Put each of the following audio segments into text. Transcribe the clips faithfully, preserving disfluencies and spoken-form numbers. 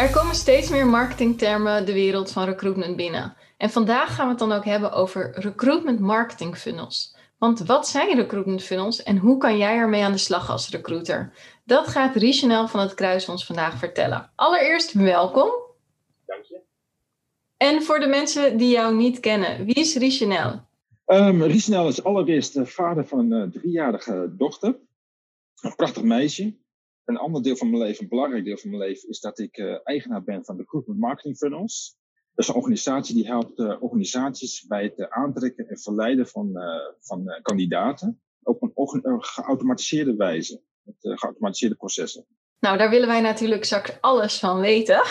Er komen steeds meer marketingtermen de wereld van recruitment binnen. En vandaag gaan we het dan ook hebben over recruitment marketing funnels. Want wat zijn recruitment funnels en hoe kan jij ermee aan de slag als recruiter? Dat gaat Richenel van het Kruis ons vandaag vertellen. Allereerst welkom. Dank je. En voor de mensen die jou niet kennen, wie is Richenel? Um, Richenel is allereerst de vader van een driejarige dochter. Een prachtig meisje. Een ander deel van mijn leven, een belangrijk deel van mijn leven, is dat ik uh, eigenaar ben van de Recruitment Marketing Funnels. Dat is een organisatie die helpt uh, organisaties bij het uh, aantrekken en verleiden van, uh, van uh, kandidaten. Op een orga- uh, geautomatiseerde wijze, met uh, geautomatiseerde processen. Nou, daar willen wij natuurlijk straks alles van weten.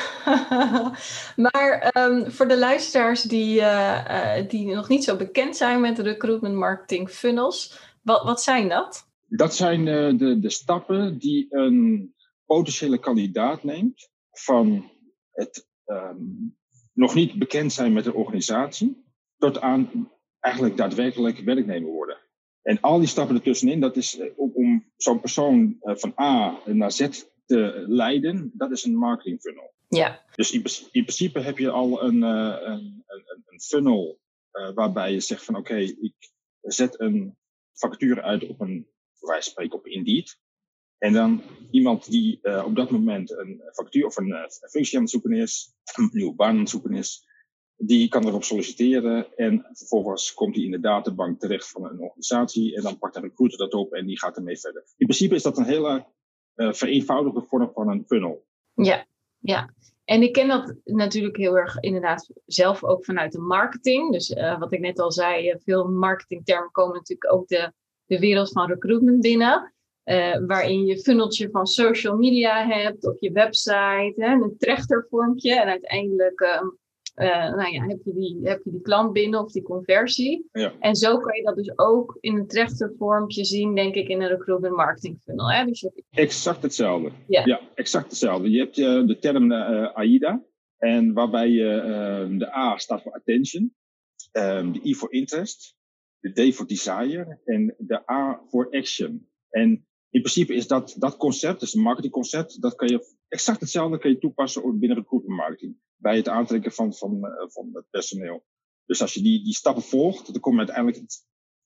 Maar um, voor de luisteraars die, uh, uh, die nog niet zo bekend zijn met de Recruitment Marketing Funnels, wat, wat zijn dat? Dat zijn uh, de, de stappen die een potentiële kandidaat neemt van het um, nog niet bekend zijn met de organisatie tot aan eigenlijk daadwerkelijk werknemer worden. En al die stappen ertussenin, dat is uh, om, om zo'n persoon uh, van A naar Z te leiden, dat is een marketing funnel. Ja. Dus in, in principe heb je al een, uh, een, een, een funnel uh, waarbij je zegt van oké, okay, ik zet een vacature uit op een wij spreken op Indeed. En dan iemand die uh, op dat moment een vacature of een uh, functie aan het zoeken is, een nieuwe baan aan het zoeken is, die kan erop solliciteren en vervolgens komt hij in de databank terecht van een organisatie en dan pakt een recruiter dat op en die gaat ermee verder. In principe is dat een hele uh, vereenvoudigde vorm van een funnel. Ja, ja. En ik ken dat natuurlijk heel erg inderdaad zelf ook vanuit de marketing. Dus uh, wat ik net al zei, uh, veel marketingtermen komen natuurlijk ook de de wereld van recruitment binnen, uh, waarin je funneltje van social media hebt, of je website, hè, een trechtervormpje. En uiteindelijk uh, uh, nou ja, heb, je die, heb je die klant binnen of die conversie. Ja. En zo kan je dat dus ook in een trechtervormpje zien, denk ik, in een recruitment marketing funnel. Hè? Dus je... Exact hetzelfde. Yeah. Ja, exact hetzelfde. Je hebt uh, de term uh, AIDA, en waarbij uh, de A staat voor attention, um, de I voor interest, de D voor desire en de A voor action. En in principe is dat, dat concept, dus een marketingconcept, dat kan je exact hetzelfde kan je toepassen binnen recruitment marketing. Bij het aantrekken van, van, van het personeel. Dus als je die, die stappen volgt, dan kom je uiteindelijk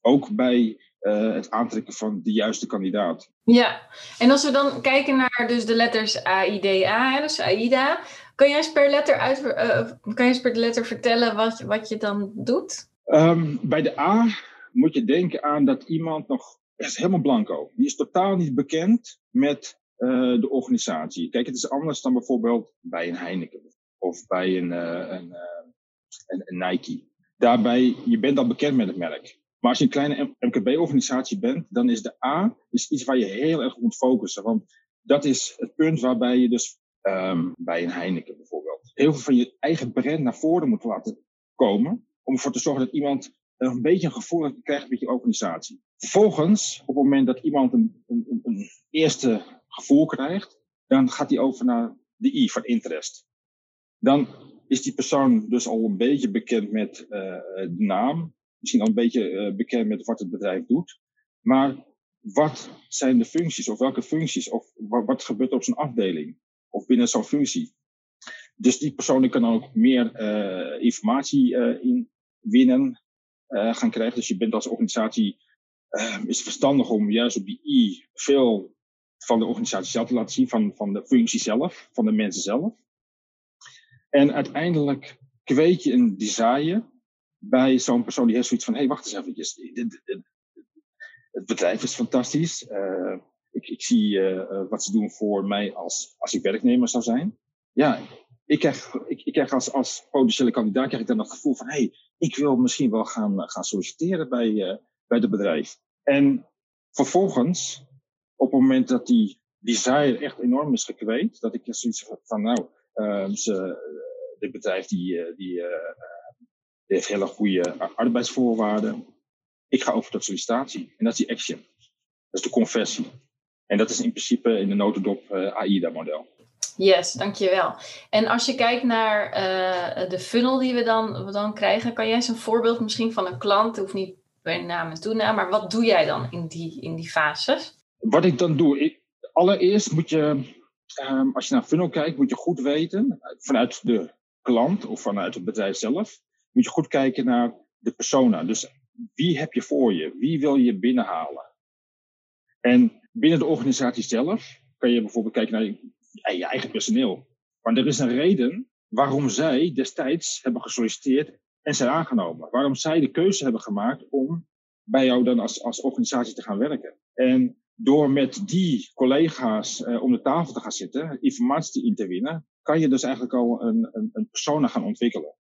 ook bij uh, het aantrekken van de juiste kandidaat. Ja, en als we dan kijken naar dus de letters AIDA, dus AIDA. Kan jij eens per letter, uit, uh, kan jij eens per letter vertellen wat, wat je dan doet? Um, bij de A moet je denken aan dat iemand nog is helemaal blanco. Die is totaal niet bekend met uh, de organisatie. Kijk, het is anders dan bijvoorbeeld bij een Heineken of bij een, uh, een, uh, een, een Nike. Daarbij, je bent al bekend met het merk. Maar als je een kleine M K B-organisatie bent, dan is de A is iets waar je heel erg op moet focussen. Want dat is het punt waarbij je dus um, bij een Heineken bijvoorbeeld heel veel van je eigen brand naar voren moet laten komen. Om ervoor te zorgen dat iemand een beetje een gevoel krijgt met je organisatie. Vervolgens, op het moment dat iemand een, een, een eerste gevoel krijgt, dan gaat hij over naar de I van interest. Dan is die persoon dus al een beetje bekend met uh, de naam. Misschien al een beetje uh, bekend met wat het bedrijf doet. Maar wat zijn de functies of welke functies? Of wat, wat gebeurt op zo'n afdeling? Of binnen zo'n functie? Dus die persoon kan dan ook meer uh, informatie uh, in winnen, uh, gaan krijgen. Dus je bent als organisatie, uh, is het verstandig om juist op die I veel van de organisatie zelf te laten zien, van, van de functie zelf, van de mensen zelf. En uiteindelijk kweet je een desire bij zo'n persoon die heeft zoiets van, hé, hey, wacht eens eventjes, het bedrijf is fantastisch, uh, ik, ik zie uh, wat ze doen voor mij als, als ik werknemer zou zijn. Ja, ik krijg, ik, ik krijg als, als potentiële kandidaat krijg ik dan het gevoel van, hé, hey, ik wil misschien wel gaan, gaan solliciteren bij, uh, bij het bedrijf. En vervolgens, op het moment dat die desire echt enorm is gekweekt. Dat ik zoiets van, nou, uh, ze, dit bedrijf die, die, uh, die heeft hele goede arbeidsvoorwaarden. Ik ga over tot sollicitatie. En dat is die action. Dat is de conversie. En dat is in principe in de notendop uh, AIDA-model. Yes, dankjewel. En als je kijkt naar uh, de funnel die we dan, we dan krijgen, kan jij eens een voorbeeld misschien van een klant, hoeft niet bij naam en toenaam, maar wat doe jij dan in die, in die fases? Wat ik dan doe, ik, allereerst moet je, um, als je naar funnel kijkt, moet je goed weten, vanuit de klant of vanuit het bedrijf zelf, moet je goed kijken naar de persona. Dus wie heb je voor je? Wie wil je binnenhalen? En binnen de organisatie zelf kan je bijvoorbeeld kijken naar je, je eigen personeel. Want er is een reden waarom zij destijds hebben gesolliciteerd en zijn aangenomen. Waarom zij de keuze hebben gemaakt om bij jou dan als, als organisatie te gaan werken. En door met die collega's eh, om de tafel te gaan zitten, informatie te interwinnen, kan je dus eigenlijk al een, een, een persona gaan ontwikkelen.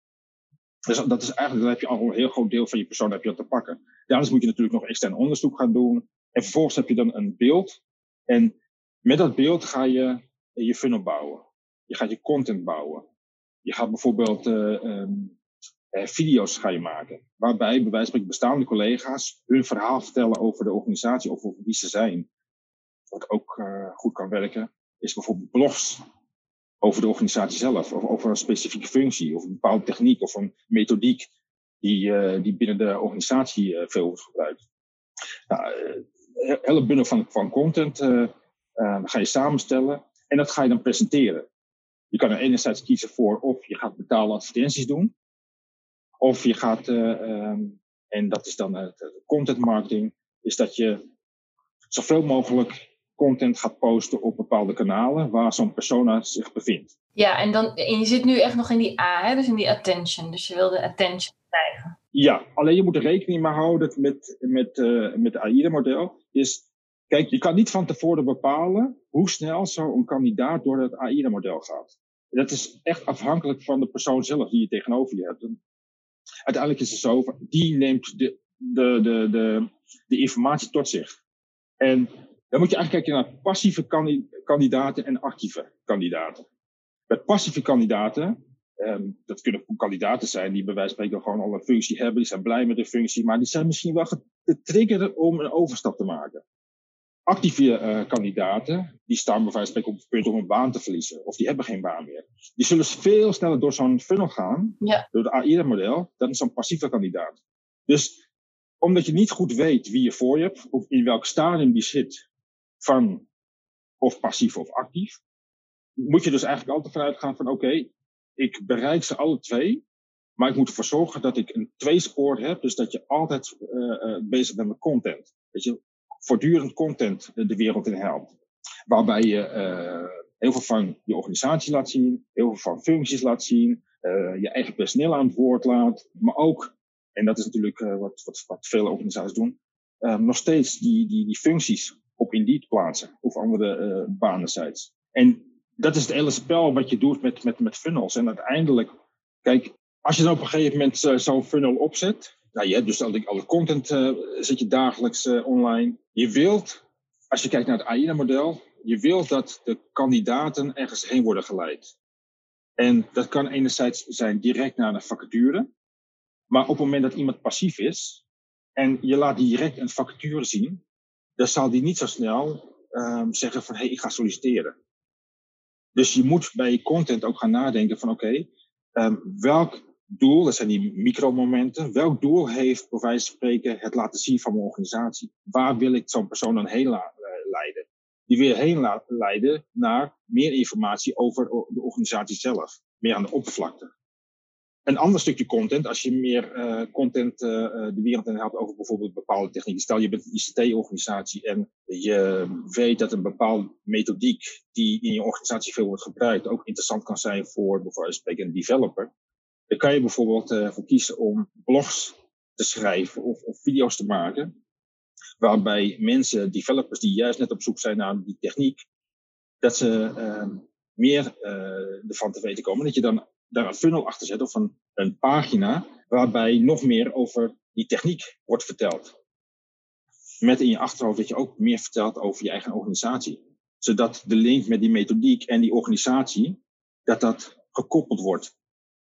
Dus dat is eigenlijk, dan heb je al een heel groot deel van je persona heb je al te pakken. Daarnaast moet je natuurlijk nog extern onderzoek gaan doen. En vervolgens heb je dan een beeld. En met dat beeld ga je je funnel bouwen. Je gaat je content bouwen. Je gaat bijvoorbeeld uh, um, uh, video's ga je maken. Waarbij bij wijze van spreken bestaande collega's hun verhaal vertellen over de organisatie of over wie ze zijn. Wat ook uh, goed kan werken is bijvoorbeeld blogs over de organisatie zelf. Of over een specifieke functie of een bepaalde techniek of een methodiek die, uh, die binnen de organisatie uh, veel wordt gebruikt. Nou, een hele bundel van, van content uh, uh, ga je samenstellen. En dat ga je dan presenteren. Je kan er enerzijds kiezen voor of je gaat betaalde advertenties doen. Of je gaat, uh, um, en dat is dan het uh, content marketing, is dat je zoveel mogelijk content gaat posten op bepaalde kanalen waar zo'n persona zich bevindt. Ja, en, dan, en je zit nu echt nog in die A, hè? Dus in die attention. Dus je wil de attention krijgen. Ja, alleen je moet er rekening mee houden met, met, uh, met het AIDA-model. Is, kijk, je kan niet van tevoren bepalen hoe snel zo'n kandidaat door het AIDA-model gaat. Dat is echt afhankelijk van de persoon zelf die je tegenover je hebt. En uiteindelijk is het zo, die neemt de, de, de, de, de informatie tot zich. En dan moet je eigenlijk kijken naar passieve kandidaten en actieve kandidaten. Bij passieve kandidaten, um, dat kunnen kandidaten zijn die bij wijze van spreken gewoon al een functie hebben, die zijn blij met hun functie, maar die zijn misschien wel getriggerd om een overstap te maken. Actieve uh, kandidaten, die staan bij wijze van spreken op het punt om een baan te verliezen. Of die hebben geen baan meer. Die zullen veel sneller door zo'n funnel gaan, ja. Door het AIDA-model, dan zo'n passieve kandidaat. Dus omdat je niet goed weet wie je voor je hebt, of in welk stadium die zit, van of passief of actief, moet je dus eigenlijk altijd vanuit gaan van oké, okay, ik bereik ze alle twee, maar ik moet ervoor zorgen dat ik een tweescore heb, dus dat je altijd uh, uh, bezig bent met content. Weet je? Voortdurend content de wereld in helpt. Waarbij je uh, heel veel van je organisatie laat zien, heel veel van functies laat zien, uh, je eigen personeel aan het woord laat, maar ook, en dat is natuurlijk uh, wat, wat, wat vele organisaties doen, uh, nog steeds die, die, die functies op Indeed plaatsen of andere uh, banensites. En dat is het hele spel wat je doet met, met, met funnels. En uiteindelijk, kijk, als je dan op een gegeven moment uh, zo'n funnel opzet. Nou, je hebt dus al alle content uh, zit je dagelijks uh, online. Je wilt, als je kijkt naar het AIDA-model, je wilt dat de kandidaten ergens heen worden geleid. En dat kan enerzijds zijn direct naar een vacature. Maar op het moment dat iemand passief is en je laat die direct een vacature zien, dan zal die niet zo snel um, zeggen van, hé, hey, ik ga solliciteren. Dus je moet bij je content ook gaan nadenken van, oké, okay, um, welk... doel, dat zijn die micromomenten. Welk doel heeft, bij wijze van spreken, het laten zien van mijn organisatie? Waar wil ik zo'n persoon dan heen la- leiden? Die wil je heen la- leiden naar meer informatie over de organisatie zelf. Meer aan de oppervlakte. Een ander stukje content, als je meer uh, content uh, de wereld in helpt over bijvoorbeeld bepaalde technieken. Stel, je bent een I C T-organisatie en je weet dat een bepaalde methodiek die in je organisatie veel wordt gebruikt, ook interessant kan zijn voor, bij wijze van spreken, een developer. Daar kan je bijvoorbeeld uh, voor kiezen om blogs te schrijven of, of video's te maken. Waarbij mensen, developers die juist net op zoek zijn naar die techniek, dat ze uh, meer uh, ervan te weten komen. Dat je dan daar een funnel achter zet of een, een pagina waarbij nog meer over die techniek wordt verteld. Met in je achterhoofd dat je ook meer vertelt over je eigen organisatie. Zodat de link met die methodiek en die organisatie, dat dat gekoppeld wordt.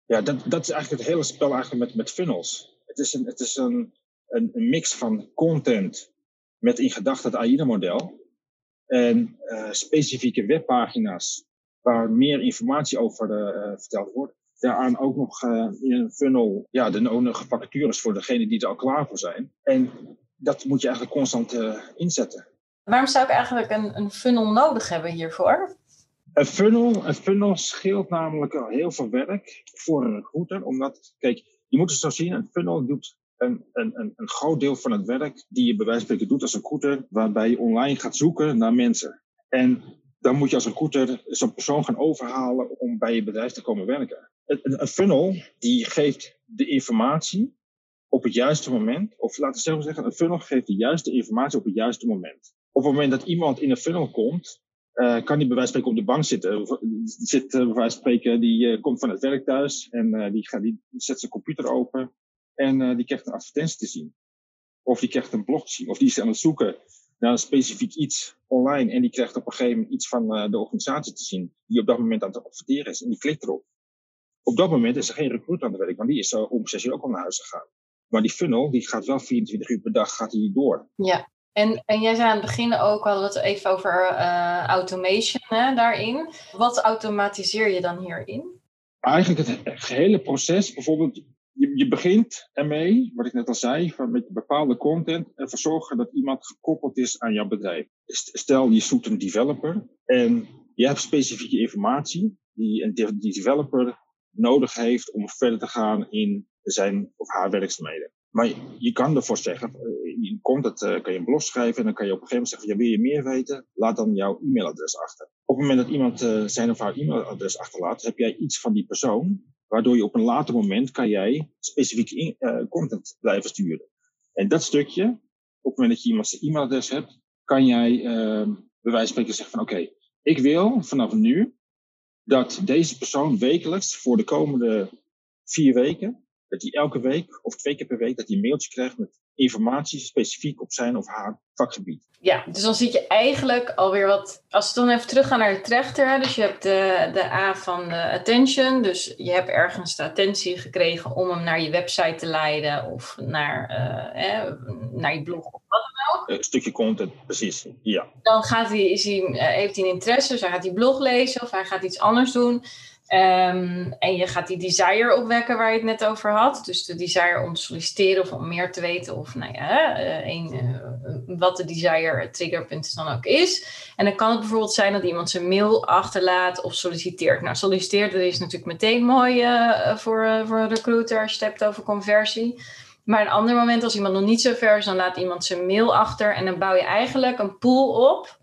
Ja, dat, dat is eigenlijk het hele spel eigenlijk met, met funnels. Het is een, het is een, een mix van content met in gedachten het AIDA-model. En uh, specifieke webpagina's waar meer informatie over uh, verteld wordt. Daaraan ook nog uh, in een funnel ja, de nodige vacatures voor degenen die er al klaar voor zijn. En dat moet je eigenlijk constant uh, inzetten. Waarom zou ik eigenlijk een, een funnel nodig hebben hiervoor? Een funnel, een funnel scheelt namelijk al heel veel werk voor een recruiter. Omdat, kijk, je moet het zo zien, een funnel doet een, een, een groot deel van het werk die je bij wijze van spreken doet als recruiter, waarbij je online gaat zoeken naar mensen. En dan moet je als recruiter zo'n persoon gaan overhalen om bij je bedrijf te komen werken. Een, een funnel die geeft de informatie op het juiste moment. Of laten we zelf zeggen, een funnel geeft de juiste informatie op het juiste moment. Op het moment dat iemand in een funnel komt, uh, kan die bij wijze van spreken op de bank zitten. Of, zit, uh, bij wijze van spreken, die uh, komt van het werk thuis en uh, die, gaat, die zet zijn computer open en uh, die krijgt een advertentie te zien. Of die krijgt een blog te zien. Of die is aan het zoeken naar een specifiek iets online en die krijgt op een gegeven moment iets van uh, de organisatie te zien die op dat moment aan het adverteren is en die klikt erop. Op dat moment is er geen recruiter aan het werk, want die is uh, om zes uur ook al naar huis gegaan. Maar die funnel die gaat wel vierentwintig uur per dag gaat die door. Ja. En, en jij zei aan het begin ook, we hadden het even over uh, automation hè, daarin. Wat automatiseer je dan hierin? Eigenlijk het gehele proces. Bijvoorbeeld, je, je begint ermee, wat ik net al zei, van met bepaalde content. Ervoor zorgen dat iemand gekoppeld is aan jouw bedrijf. Stel, je zoekt een developer en je hebt specifieke informatie die een de, die developer nodig heeft om verder te gaan in zijn of haar werkzaamheden. Maar je kan ervoor zeggen, in content uh, kan je een blog schrijven en dan kan je op een gegeven moment zeggen, ja, wil je meer weten? Laat dan jouw e-mailadres achter. Op het moment dat iemand uh, zijn of haar e-mailadres achterlaat, heb jij iets van die persoon, waardoor je op een later moment kan jij specifiek in, uh, content blijven sturen. En dat stukje, op het moment dat je iemand zijn e-mailadres hebt, kan jij uh, bij wijze van spreken zeggen van oké, okay, ik wil vanaf nu dat deze persoon wekelijks voor de komende vier weken dat hij elke week of twee keer per week dat hij een mailtje krijgt met informatie specifiek op zijn of haar vakgebied. Ja, dus dan zit je eigenlijk alweer wat... Als we dan even teruggaan naar de trechter, hè, dus je hebt de, de A van de attention. Dus je hebt ergens de attentie gekregen om hem naar je website te leiden of naar, uh, eh, naar je blog of wat dan ook. Een stukje content, precies, ja. Dan gaat hij, is hij, heeft hij een interesse, dus hij gaat die blog lezen of hij gaat iets anders doen. Um, en je gaat die desire opwekken waar je het net over had. Dus de desire om te solliciteren of om meer te weten. Of nou ja, een, uh, wat de desire triggerpunt dan ook is. En dan kan het bijvoorbeeld zijn dat iemand zijn mail achterlaat of solliciteert. Nou, solliciteert is natuurlijk meteen mooi uh, voor, uh, voor een recruiter als je het hebt over conversie. Maar een ander moment als iemand nog niet zo ver is, dan laat iemand zijn mail achter. En dan bouw je eigenlijk een pool op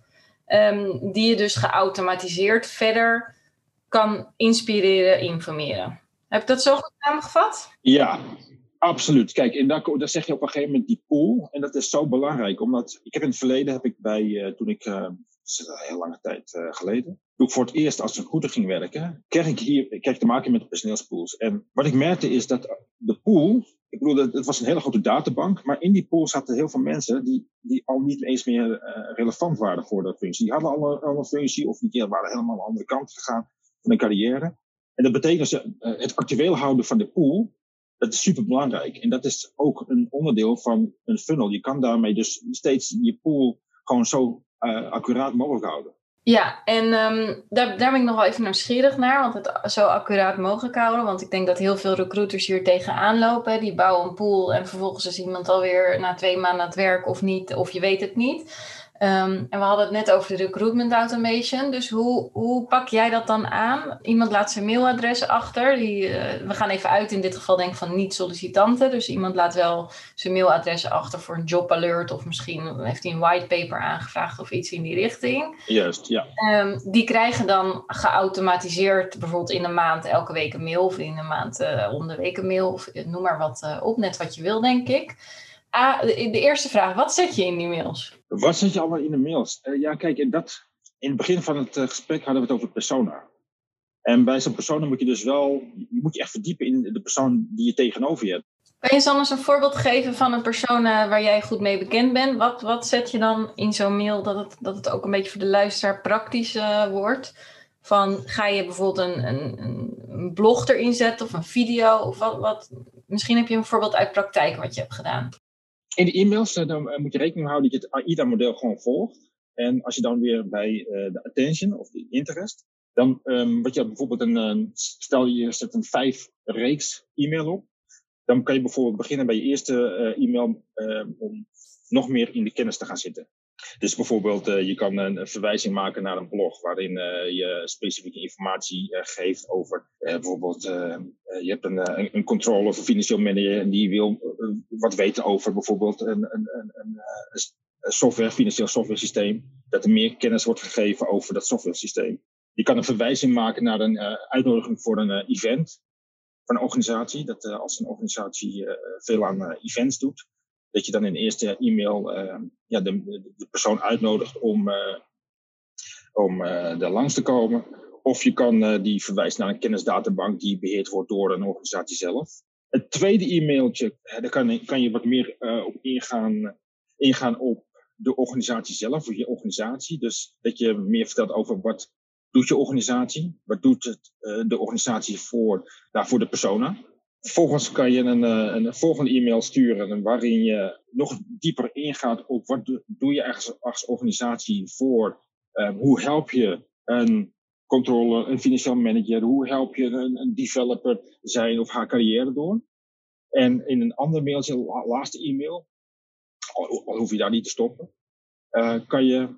um, die je dus geautomatiseerd verder kan inspireren, informeren. Heb ik dat zo goed samengevat? Ja, absoluut. Kijk, en daar, daar zeg je op een gegeven moment die pool. En dat is zo belangrijk, omdat ik heb in het verleden, heb ik bij, uh, toen ik, uh, heel lange tijd uh, geleden, toen ik voor het eerst als recruiter ging werken, kreeg ik hier, kreeg te maken met personeelspools. En wat ik merkte is dat de pool, ik bedoel, het was een hele grote databank, maar in die pool zaten heel veel mensen die, die al niet eens meer uh, relevant waren voor de functie. Die hadden al een, al een functie of die waren helemaal aan de andere kant gegaan van een carrière. En dat betekent dat uh, het actueel houden van de pool, dat is superbelangrijk. En dat is ook een onderdeel van een funnel. Je kan daarmee dus steeds je pool gewoon zo uh, accuraat mogelijk houden. Ja, en um, daar, daar ben ik nog wel even nieuwsgierig naar, want het zo accuraat mogelijk houden. Want ik denk dat heel veel recruiters hier tegenaan lopen. Die bouwen een pool en vervolgens is iemand alweer na twee maanden aan het werk of niet, of je weet het niet. Um, en we hadden het net over de recruitment automation. Dus hoe, hoe pak jij dat dan aan? Iemand laat zijn mailadres achter. Die, uh, we gaan even uit in dit geval denk van niet-sollicitanten. Dus iemand laat wel zijn mailadres achter voor een jobalert. Of misschien heeft hij een whitepaper aangevraagd of iets in die richting. Juist, ja. Um, die krijgen dan geautomatiseerd bijvoorbeeld in een maand elke week een mail. Of in een maand uh, om de week een mail. Of uh, noem maar wat uh, op, net wat je wil denk ik. Ah, de eerste vraag, wat zet je in die mails? Wat zet je allemaal in de mails? Uh, ja, kijk, in, dat, in het begin van het uh, gesprek hadden we het over persona. En bij zo'n persona moet je dus wel... Je moet je echt verdiepen in de persoon die je tegenover je hebt. Kan je eens anders een voorbeeld geven van een persona waar jij goed mee bekend bent? Wat, wat zet je dan in zo'n mail dat het, dat het ook een beetje voor de luisteraar praktisch uh, wordt? Van, ga je bijvoorbeeld een, een, een blog erin zetten of een video? Of wat, wat? Misschien heb je een voorbeeld uit praktijk wat je hebt gedaan. In de e-mails uh, dan, uh, moet je rekening houden dat je het AIDA-model gewoon volgt. En als je dan weer bij uh, de attention of de interest... Dan um, wat je bijvoorbeeld een, een stel je zet een vijf reeks e-mail op, dan kan je bijvoorbeeld beginnen bij je eerste uh, e-mail uh, om nog meer in de kennis te gaan zitten. Dus bijvoorbeeld uh, je kan een verwijzing maken naar een blog waarin uh, je specifieke informatie uh, geeft over uh, bijvoorbeeld uh, je hebt een, een, een controller of een financieel manager en die wil uh, wat weten over bijvoorbeeld een, een, een, een software financieel software systeem, dat er meer kennis wordt gegeven over dat software systeem. Je kan een verwijzing maken naar een uh, uitnodiging voor een uh, event van een organisatie. Dat uh, als een organisatie uh, veel aan uh, events doet, dat je dan in de eerste e-mail uh, ja, de, de persoon uitnodigt om, uh, om uh, er langs te komen. Of je kan uh, die verwijzen naar een kennisdatabank die beheerd wordt door een organisatie zelf. Het tweede e-mailtje, hè, daar kan, kan je wat meer uh, op ingaan, ingaan op de organisatie zelf, of je organisatie. Dus dat je meer vertelt over wat... doet je organisatie? Wat doet het, uh, de organisatie voor, nou, voor de persona? Vervolgens kan je een, een, een volgende e-mail sturen waarin je nog dieper ingaat op wat do, doe je als, als organisatie voor? Uh, hoe help je een controller, een financieel manager? Hoe help je een, een developer zijn of haar carrière door? En in een ander mailtje, laatste e-mail, al, al hoef je daar niet te stoppen, uh, kan je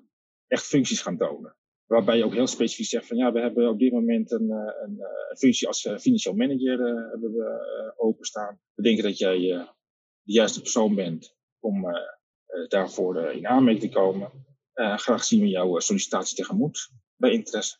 echt functies gaan tonen. Waarbij je ook heel specifiek zegt van ja, we hebben op dit moment een, een, een functie als financieel manager uh, hebben we, uh, openstaan. We denken dat jij uh, de juiste persoon bent om uh, uh, daarvoor uh, in aanmerking te komen. Uh, graag zien we jouw sollicitatie tegemoet bij interesse.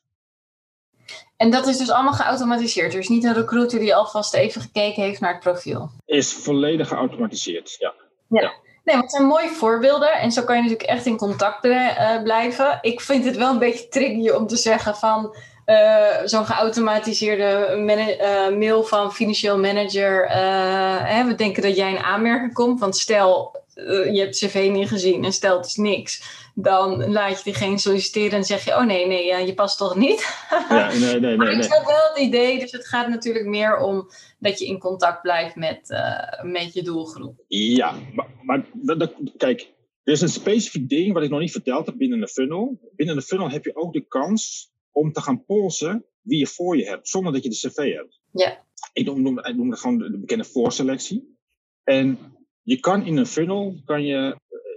En dat is dus allemaal geautomatiseerd? Er is niet een recruiter die alvast even gekeken heeft naar het profiel? Is volledig geautomatiseerd, ja. Ja. ja. Nee, want het zijn mooie voorbeelden. En zo kan je natuurlijk echt in contact uh, blijven. Ik vind het wel een beetje tricky om te zeggen van... Uh, zo'n geautomatiseerde man- uh, mail van financieel manager... Uh, hè, we denken dat jij in aanmerking komt. Want stel, uh, je hebt het cv niet gezien en stel het is niks... dan laat je diegene solliciteren en zeg je... oh nee, nee, ja, je past toch niet? Ja, nee, nee, nee, maar ik heb wel het idee, dus het gaat natuurlijk meer om... dat je in contact blijft met, uh, met je doelgroep. Ja, maar, maar dat, dat, kijk, er is een specifiek ding... wat ik nog niet verteld heb binnen de funnel. Binnen de funnel heb je ook de kans om te gaan polsen... wie je voor je hebt, zonder dat je de cv hebt. Ja. Ik noem, noem, ik noem dat gewoon de, de bekende voorselectie. En je kan in een funnel kan je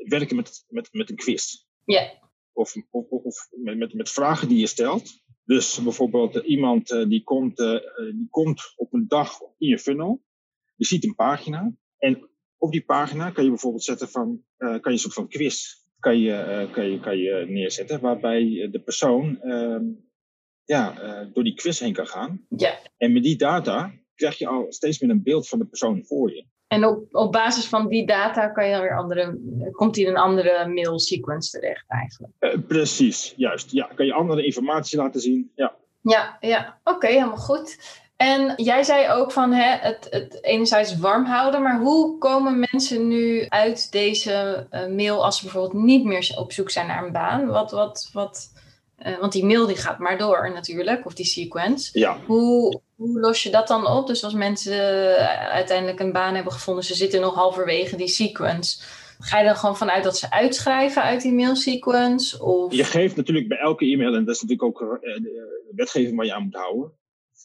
werken met, met, met een quiz. Yeah. Of, of, of met, met vragen die je stelt. Dus bijvoorbeeld uh, iemand uh, die, komt, uh, die komt op een dag in je funnel. Je ziet een pagina. En op die pagina kan je bijvoorbeeld zetten van... Uh, kan je een soort van quiz kan je, uh, kan je, kan je neerzetten. Waarbij de persoon uh, ja, uh, door die quiz heen kan gaan. Yeah. En met die data krijg je al steeds meer een beeld van de persoon voor je. En op, op basis van die data kan je dan weer andere, komt hij in een andere mail sequence terecht eigenlijk. Uh, precies, juist. Ja, kan je andere informatie laten zien. Ja, ja, ja. Oké, okay, helemaal goed. En jij zei ook van hè, het, het enerzijds warm houden, maar hoe komen mensen nu uit deze uh, mail als ze bijvoorbeeld niet meer op zoek zijn naar een baan? Wat, wat, wat, uh, want die mail die gaat maar door natuurlijk, of die sequence. Ja. Hoe... Hoe los je dat dan op? Dus als mensen uiteindelijk een baan hebben gevonden... ze zitten nog halverwege die sequence. Ga je er gewoon vanuit dat ze uitschrijven uit die mailsequence? Of... Je geeft natuurlijk bij elke e-mail... en dat is natuurlijk ook de wetgeving waar je aan moet houden...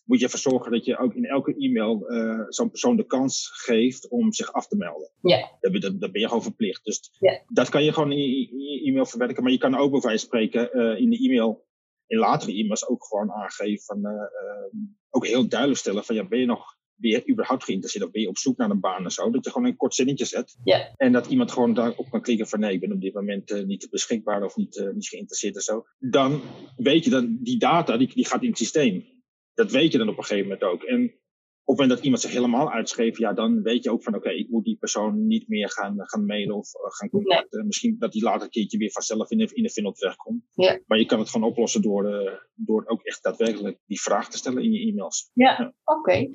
moet je ervoor zorgen dat je ook in elke e-mail... Uh, zo'n persoon de kans geeft om zich af te melden. Ja. Yeah. Dat, dat ben je gewoon verplicht. Dus yeah. dat kan je gewoon in je e-mail verwerken. Maar je kan ook bij wijze van spreken uh, in de e-mail... in latere e-mails ook gewoon aangeven... van, uh, uh, ook heel duidelijk stellen van ja, ben je nog ben je überhaupt geïnteresseerd of ben je op zoek naar een baan en zo, dat je gewoon een kort zinnetje zet. Yeah. En dat iemand gewoon daarop kan klikken van nee, ik ben op dit moment uh, niet beschikbaar of niet, uh, niet geïnteresseerd en zo. Dan weet je dat die data, die, die gaat in het systeem. Dat weet je dan op een gegeven moment ook. En op het moment dat iemand zich helemaal uitschreef, ja, dan weet je ook van oké, okay, ik moet die persoon niet meer gaan, gaan mailen of uh, gaan contacten. Nee. Misschien dat die later een keertje weer vanzelf in de, in de funnel terechtkomt. Ja. Maar je kan het gewoon oplossen door, uh, door ook echt daadwerkelijk die vraag te stellen in je e-mails. Ja, ja. oké. Okay.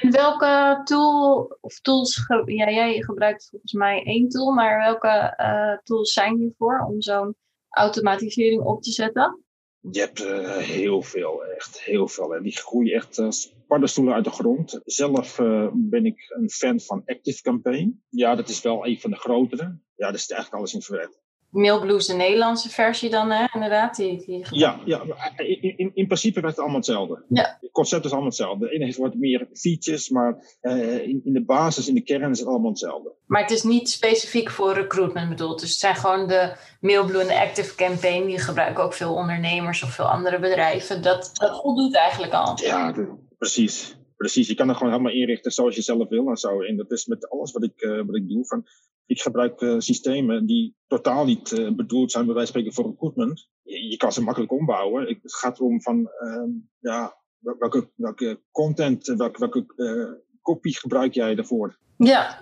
En welke tool of tools, ja, jij gebruikt volgens mij één tool, maar welke uh, tools zijn hiervoor om zo'n automatisering op te zetten? Je hebt uh, heel veel, echt heel veel. En die groeien echt als uh, paddenstoelen uit de grond. Zelf uh, ben ik een fan van Active Campaign. Ja, dat is wel een van de grotere. Ja, daar zit eigenlijk alles in verwerkt. Mailblue is de Nederlandse versie dan, hè? Inderdaad. Die, die... Ja, ja, in, in, in principe werd het allemaal hetzelfde. Ja. Het concept is allemaal hetzelfde. De ene heeft wat meer features, maar uh, in, in de basis, in de kern is het allemaal hetzelfde. Maar het is niet specifiek voor recruitment bedoeld. Dus het zijn gewoon de Mailblue en de Active Campaign. Die gebruiken ook veel ondernemers of veel andere bedrijven. Dat, dat voldoet eigenlijk al. Ja, de, precies. Precies, je kan het gewoon helemaal inrichten zoals je zelf wil en zo. En dat is met alles wat ik, uh, wat ik doe. Van, ik gebruik uh, systemen die totaal niet uh, bedoeld zijn, bij wijze van spreken, voor recruitment. Je, je kan ze makkelijk ombouwen. Ik, het gaat erom van uh, ja, welke, welke content, welke, welke uh, kopie gebruik jij daarvoor? Ja.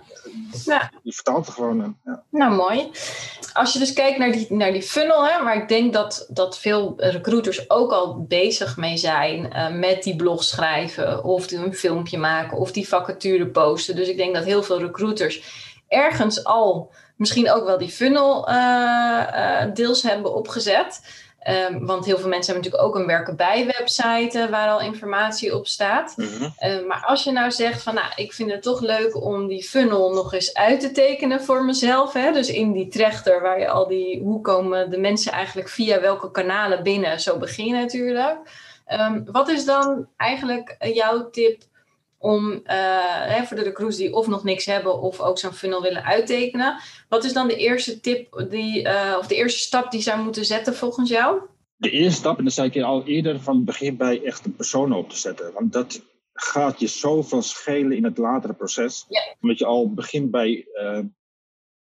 ja. Je vertaalt het gewoon. Uh, ja. Nou, mooi. Als je dus kijkt naar die, naar die funnel, hè, maar ik denk dat, dat veel recruiters ook al bezig mee zijn uh, met die blog schrijven of een filmpje maken of die vacature posten. Dus ik denk dat heel veel recruiters ergens al misschien ook wel die funnel uh, uh, deels hebben opgezet. Um, want heel veel mensen hebben natuurlijk ook een werken bij website uh, waar al informatie op staat. Mm-hmm. uh, maar als je nou zegt van nou, ik vind het toch leuk om die funnel nog eens uit te tekenen voor mezelf. Hè? Dus in die trechter waar je al die, hoe komen de mensen eigenlijk via welke kanalen binnen? Zo begin je natuurlijk. Um, wat is dan eigenlijk jouw tip om uh, voor de recruiters die of nog niks hebben of ook zo'n funnel willen uittekenen? Wat is dan de eerste tip die, uh, of de eerste stap die zij moeten zetten volgens jou? De eerste stap, en dat zei ik je al eerder, van het begin bij echt een persoon op te zetten. Want dat gaat je zoveel schelen in het latere proces. Ja. Omdat je al begint bij uh,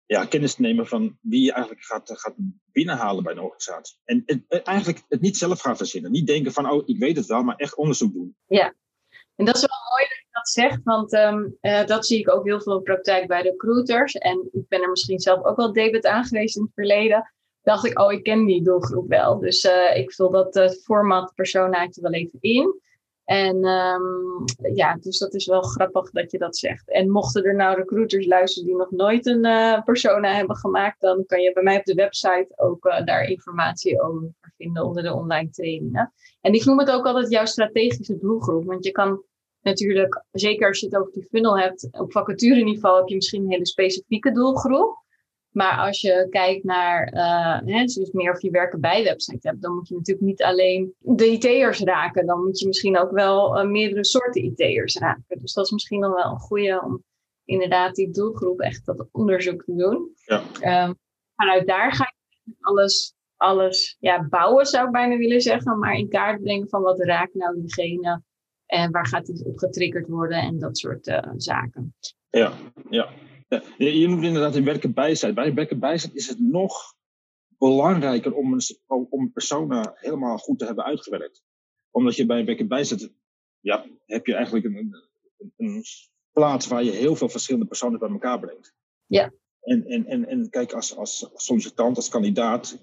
ja, kennis te nemen van wie je eigenlijk gaat, gaat binnenhalen bij een organisatie. En het, het, eigenlijk het niet zelf gaan verzinnen. Niet denken van, oh, ik weet het wel, maar echt onderzoek doen. Ja. En dat is wel mooi dat je dat zegt, want um, uh, dat zie ik ook heel veel in de praktijk bij recruiters. En ik ben er misschien zelf ook wel debet aan geweest in het verleden. Dacht ik, oh, ik ken die doelgroep wel. Dus uh, ik vul dat uh, format personaatje wel even in. En um, ja, dus dat is wel grappig dat je dat zegt. En mochten er nou recruiters luisteren die nog nooit een uh, persona hebben gemaakt, dan kan je bij mij op de website ook uh, daar informatie over vinden onder de online trainingen. En ik noem het ook altijd jouw strategische doelgroep. Want je kan natuurlijk, zeker als je het over die funnel hebt, op vacatureniveau heb je misschien een hele specifieke doelgroep. Maar als je kijkt naar, uh, hè, dus meer of je werken bij website hebt, dan moet je natuurlijk niet alleen de I T'ers raken. Dan moet je misschien ook wel uh, meerdere soorten I T'ers raken. Dus dat is misschien nog wel een goede om inderdaad die doelgroep echt dat onderzoek te doen. Ja. Um, vanuit daar ga je alles, alles ja, bouwen, zou ik bijna willen zeggen. Maar in kaart brengen van wat raakt nou diegene en waar gaat die op getriggerd worden en dat soort uh, zaken. Ja, ja. Ja, je noemt inderdaad de werken bijzijn. Bij werken bijzijn is het nog belangrijker om een, om een persona helemaal goed te hebben uitgewerkt. Omdat je bij werken bijzijn, ja, heb je eigenlijk een, een, een plaats waar je heel veel verschillende personen bij elkaar brengt. Ja. En, en, en, en kijk, als, als sollicitant, als kandidaat,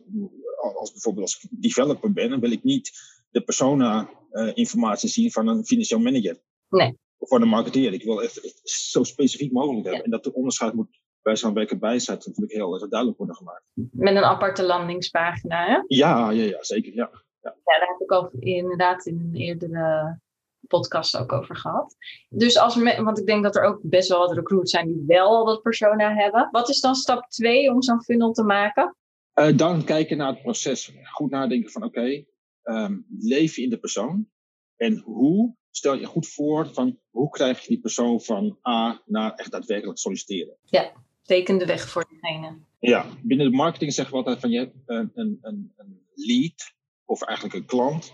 als bijvoorbeeld als developer ben, dan wil ik niet de persona-informatie zien van een financieel manager. Nee. Of van de marketeer. Ik wil echt, echt zo specifiek mogelijk hebben. Ja. En dat de onderscheid moet bij zo'n werken bijzijt natuurlijk heel erg duidelijk worden gemaakt. Met een aparte landingspagina, hè? Ja, ja, ja zeker. Ja. Ja. Ja, daar heb ik al inderdaad in een eerdere podcast ook over gehad. Dus als we, want ik denk dat er ook best wel wat recruits zijn die wel al dat persona hebben. Wat is dan stap twee om zo'n funnel te maken? Uh, dan kijken naar het proces. Goed nadenken van oké, okay, um, leef je in de persoon? En hoe? Stel je goed voor van hoe krijg je die persoon van A naar echt daadwerkelijk solliciteren. Ja, teken de weg voor diegene. Ja, binnen de marketing zeggen we altijd van je hebt een, een, een lead of eigenlijk een klant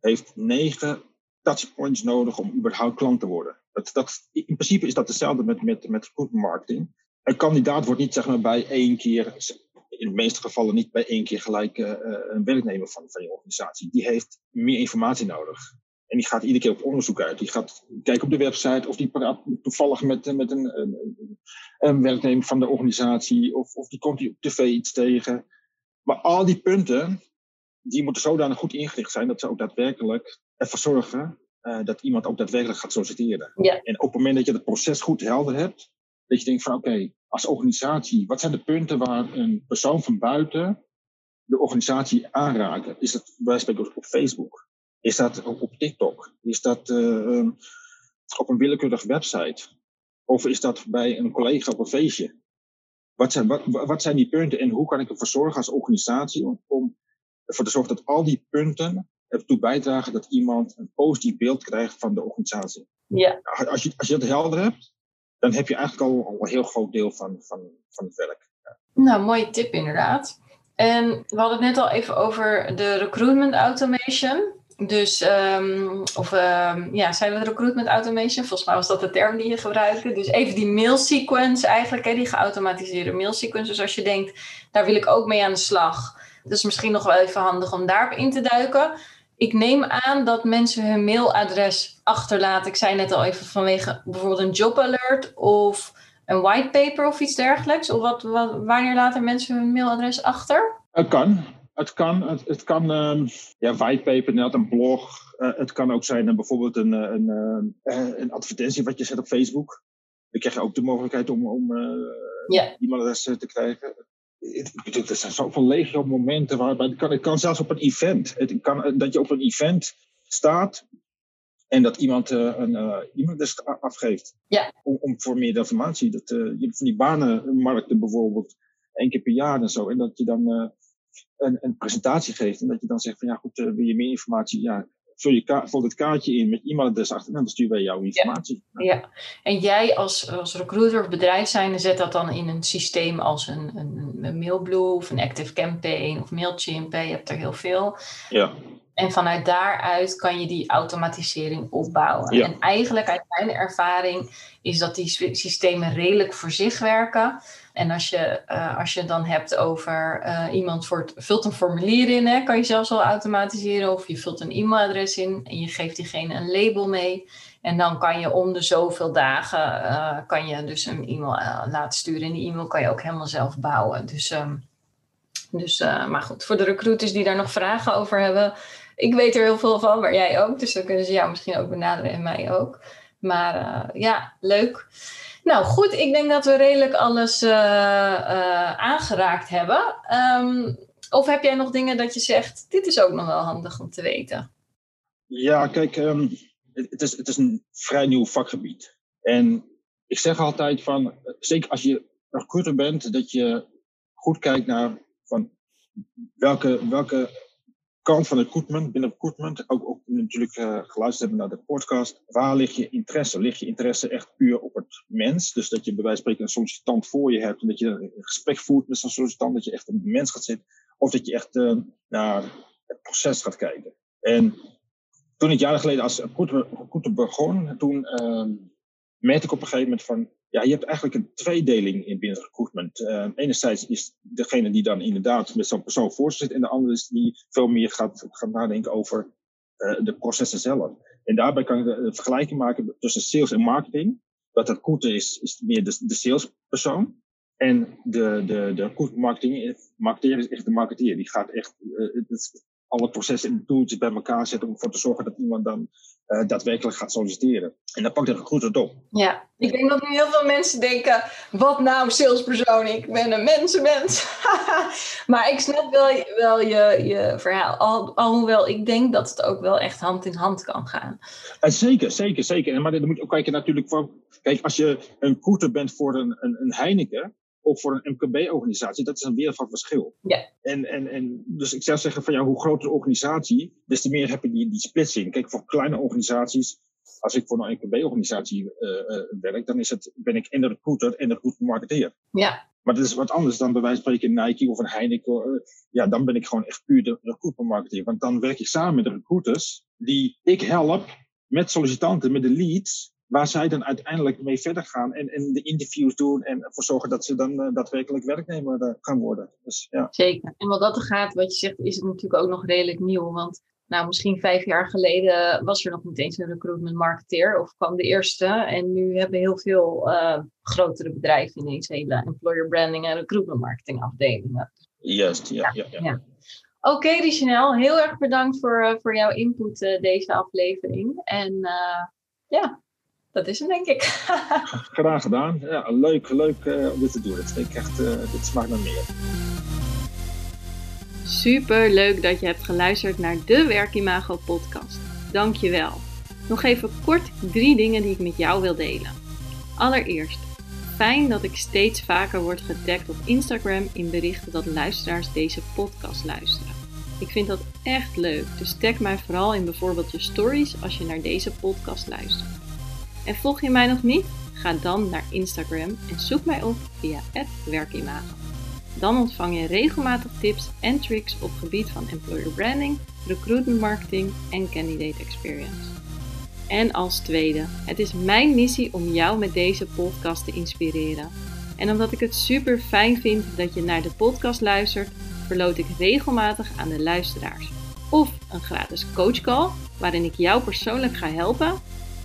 heeft negen touchpoints nodig om überhaupt klant te worden. Dat, dat, in principe is dat hetzelfde met, met, met goed marketing. Een kandidaat wordt niet zeg maar bij één keer, in de meeste gevallen niet bij één keer gelijk uh, een werknemer van, van je organisatie. Die heeft meer informatie nodig. En die gaat iedere keer op onderzoek uit. Die gaat kijken op de website of die praat toevallig met, met een, een, een werknemer van de organisatie. Of, of die komt die op tv iets tegen. Maar al die punten, die moeten zodanig goed ingericht zijn dat ze ook daadwerkelijk ervoor zorgen uh, dat iemand ook daadwerkelijk gaat solliciteren. Ja. En op het moment dat je het proces goed helder hebt, dat je denkt van oké, okay, als organisatie, wat zijn de punten waar een persoon van buiten de organisatie aanraken? Is dat bijvoorbeeld op Facebook? Is dat op TikTok? Is dat uh, op een willekeurige website? Of is dat bij een collega op een feestje? Wat zijn, wat, wat zijn die punten en hoe kan ik ervoor zorgen als organisatie om, om ervoor te zorgen dat al die punten ertoe bijdragen dat iemand een positief beeld krijgt van de organisatie? Ja. Als je, als je dat helder hebt, dan heb je eigenlijk al, al een heel groot deel van, van, van het werk. Ja. Nou, mooie tip inderdaad. En we hadden het net al even over de recruitment automation. Dus, um, of um, ja, zijn we de recruitment automation? Volgens mij was dat de term die je gebruikte. Dus even die mail sequence eigenlijk, hè, die geautomatiseerde mail sequence. Dus als je denkt, daar wil ik ook mee aan de slag. Dus misschien nog wel even handig om daarop in te duiken. Ik neem aan dat mensen hun mailadres achterlaten. Ik zei net al even vanwege bijvoorbeeld een job alert of een whitepaper of iets dergelijks. Of wat, wat, wanneer laten mensen hun mailadres achter? Het kan. Het kan, het, het kan um, ja, whitepaper, net een blog. Uh, het kan ook zijn uh, bijvoorbeeld een, een, uh, een advertentie wat je zet op Facebook. Dan krijg je ook de mogelijkheid om, om uh, yeah. e-mailadres te krijgen. Het, het, er zijn zoveel legio momenten waarbij het kan, het kan zelfs op een event. Het kan dat je op een event staat en dat iemand uh, een uh, e-mailadres afgeeft. Yeah. Om, om voor meer informatie. Dat, uh, je hebt van die banenmarkten bijvoorbeeld, één keer per jaar en zo. En dat je dan Uh, Een, een presentatie geeft en dat je dan zegt van ja goed, uh, wil je meer informatie? Ja, vul je ka- vul het kaartje in met e-mailadres achter en dan sturen wij jouw informatie. Ja, ja. En jij als, als recruiter of bedrijf zijnde zet dat dan in een systeem als een, een, een Mailblue of een Active Campaign of MailChimp. Je hebt er heel veel. Ja. En vanuit daaruit kan je die automatisering opbouwen. Ja. En eigenlijk uit mijn ervaring is dat die systemen redelijk voor zich werken. En als je, uh, als je het dan hebt over uh, iemand voor, vult een formulier in, hè, kan je zelfs al automatiseren. Of je vult een e-mailadres in en je geeft diegene een label mee. En dan kan je om de zoveel dagen uh, kan je dus een e-mail uh, laten sturen. En die e-mail kan je ook helemaal zelf bouwen. Dus, um, dus, uh, maar goed, voor de recruiters die daar nog vragen over hebben, ik weet er heel veel van, maar jij ook. Dus dan kunnen ze jou misschien ook benaderen en mij ook. Maar uh, ja, leuk. Nou goed, ik denk dat we redelijk alles uh, uh, aangeraakt hebben. Um, of heb jij nog dingen dat je zegt, dit is ook nog wel handig om te weten? Ja, kijk, um, het, is, het is een vrij nieuw vakgebied. En ik zeg altijd van, zeker als je recruiter bent, dat je goed kijkt naar van welke... welke kant van recruitment, binnen recruitment, ook, ook natuurlijk uh, geluisterd hebben naar de podcast. Waar ligt je interesse? Ligt je interesse echt puur op het mens? Dus dat je bij wijze van spreken een sollicitant voor je hebt en dat je een gesprek voert met zo'n sollicitant, dat je echt op het mens gaat zitten, of dat je echt uh, naar het proces gaat kijken. En toen ik jaren geleden als recruiter begon, toen uh, merkte ik op een gegeven moment van, ja, je hebt eigenlijk een tweedeling in binnen recruitment. Uh, enerzijds is degene die dan inderdaad met zo'n persoon voor zit, en de andere is die veel meer gaat, gaat nadenken over uh, de processen zelf. En daarbij kan ik een vergelijking maken tussen sales en marketing. Wat recruiter is, is meer de, de salespersoon. En de, de, de recruitmarketing, marketeer is echt de marketeer. Die gaat echt uh, het, alle processen en tooltjes bij elkaar zetten om ervoor te zorgen dat iemand dan Uh, daadwerkelijk gaat solliciteren. En dan pakt de recruiter het op. Ja, ik denk dat nu heel veel mensen denken, wat nou salespersoon, ik ben een mensenmens. Maar ik snap wel, wel je, je verhaal. Al, alhoewel ik denk dat het ook wel echt hand in hand kan gaan. Uh, zeker, zeker, zeker. En, maar dan moet je ook kijken natuurlijk voor, kijk, als je een recruiter bent voor een, een, een Heineken, of voor een M K B-organisatie, dat is een wereld van verschil. Ja. En, en, en dus ik zou zeggen van ja, hoe groter de organisatie, des te meer heb je die, die splitsing. Kijk, voor kleine organisaties, als ik voor een M K B-organisatie uh, uh, werk, dan is het, ben ik en de recruiter en de recruitmarketeer. Ja. Maar dat is wat anders dan bij wijze van spreken Nike of een Heineken. Uh, ja, dan ben ik gewoon echt puur de recruitmarketeer. Want dan werk ik samen met de recruiters die ik help met sollicitanten, met de leads, waar zij dan uiteindelijk mee verder gaan en, en de interviews doen en ervoor zorgen dat ze dan uh, daadwerkelijk werknemer uh, gaan worden. Dus, ja. Zeker. En wat dat gaat, wat je zegt, is het natuurlijk ook nog redelijk nieuw. Want nou, misschien vijf jaar geleden was er nog niet eens een recruitment marketeer of kwam de eerste. En nu hebben heel veel uh, grotere bedrijven ineens hele employer branding en recruitment marketing afdelingen. Juist, ja. ja, ja, ja. ja. Oké, okay, Richenel, heel erg bedankt voor, uh, voor jouw input uh, deze aflevering. En uh, ja, dat is hem denk ik. Graag gedaan. Ja, leuk, leuk uh, om dit te doen. Dit, vind ik echt, uh, dit smaakt naar meer. Super leuk dat je hebt geluisterd naar de Werkimago podcast. Dank je wel. Nog even kort drie dingen die ik met jou wil delen. Allereerst, fijn dat ik steeds vaker word getagd op Instagram in berichten dat luisteraars deze podcast luisteren. Ik vind dat echt leuk, dus tag mij vooral in bijvoorbeeld je stories als je naar deze podcast luistert. En volg je mij nog niet? Ga dan naar Instagram en zoek mij op via at werkimago. Dan ontvang je regelmatig tips en tricks op gebied van employer branding, recruitment marketing en candidate experience. En als tweede, het is mijn missie om jou met deze podcast te inspireren. En omdat ik het super fijn vind dat je naar de podcast luistert, verloot ik regelmatig aan de luisteraars. Of een gratis coachcall, waarin ik jou persoonlijk ga helpen.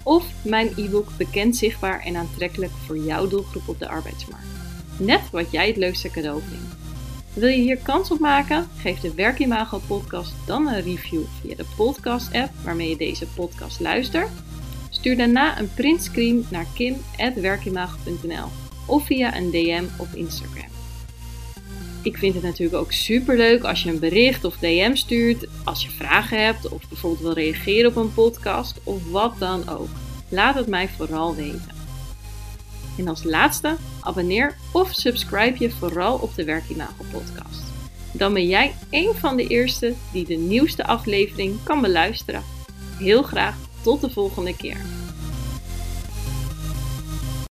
Of mijn e-book Bekend, Zichtbaar en Aantrekkelijk voor jouw doelgroep op de arbeidsmarkt. Net wat jij het leukste cadeau vindt. Wil je hier kans op maken? Geef de Werkimago podcast dan een review via de podcast app waarmee je deze podcast luistert. Stuur daarna een printscreen naar kim at werkimago punt n l of via een D M op Instagram. Ik vind het natuurlijk ook superleuk als je een bericht of D M stuurt, als je vragen hebt of bijvoorbeeld wil reageren op een podcast of wat dan ook. Laat het mij vooral weten. En als laatste, abonneer of subscribe je vooral op de Werkimago podcast. Dan ben jij één van de eerste die de nieuwste aflevering kan beluisteren. Heel graag tot de volgende keer.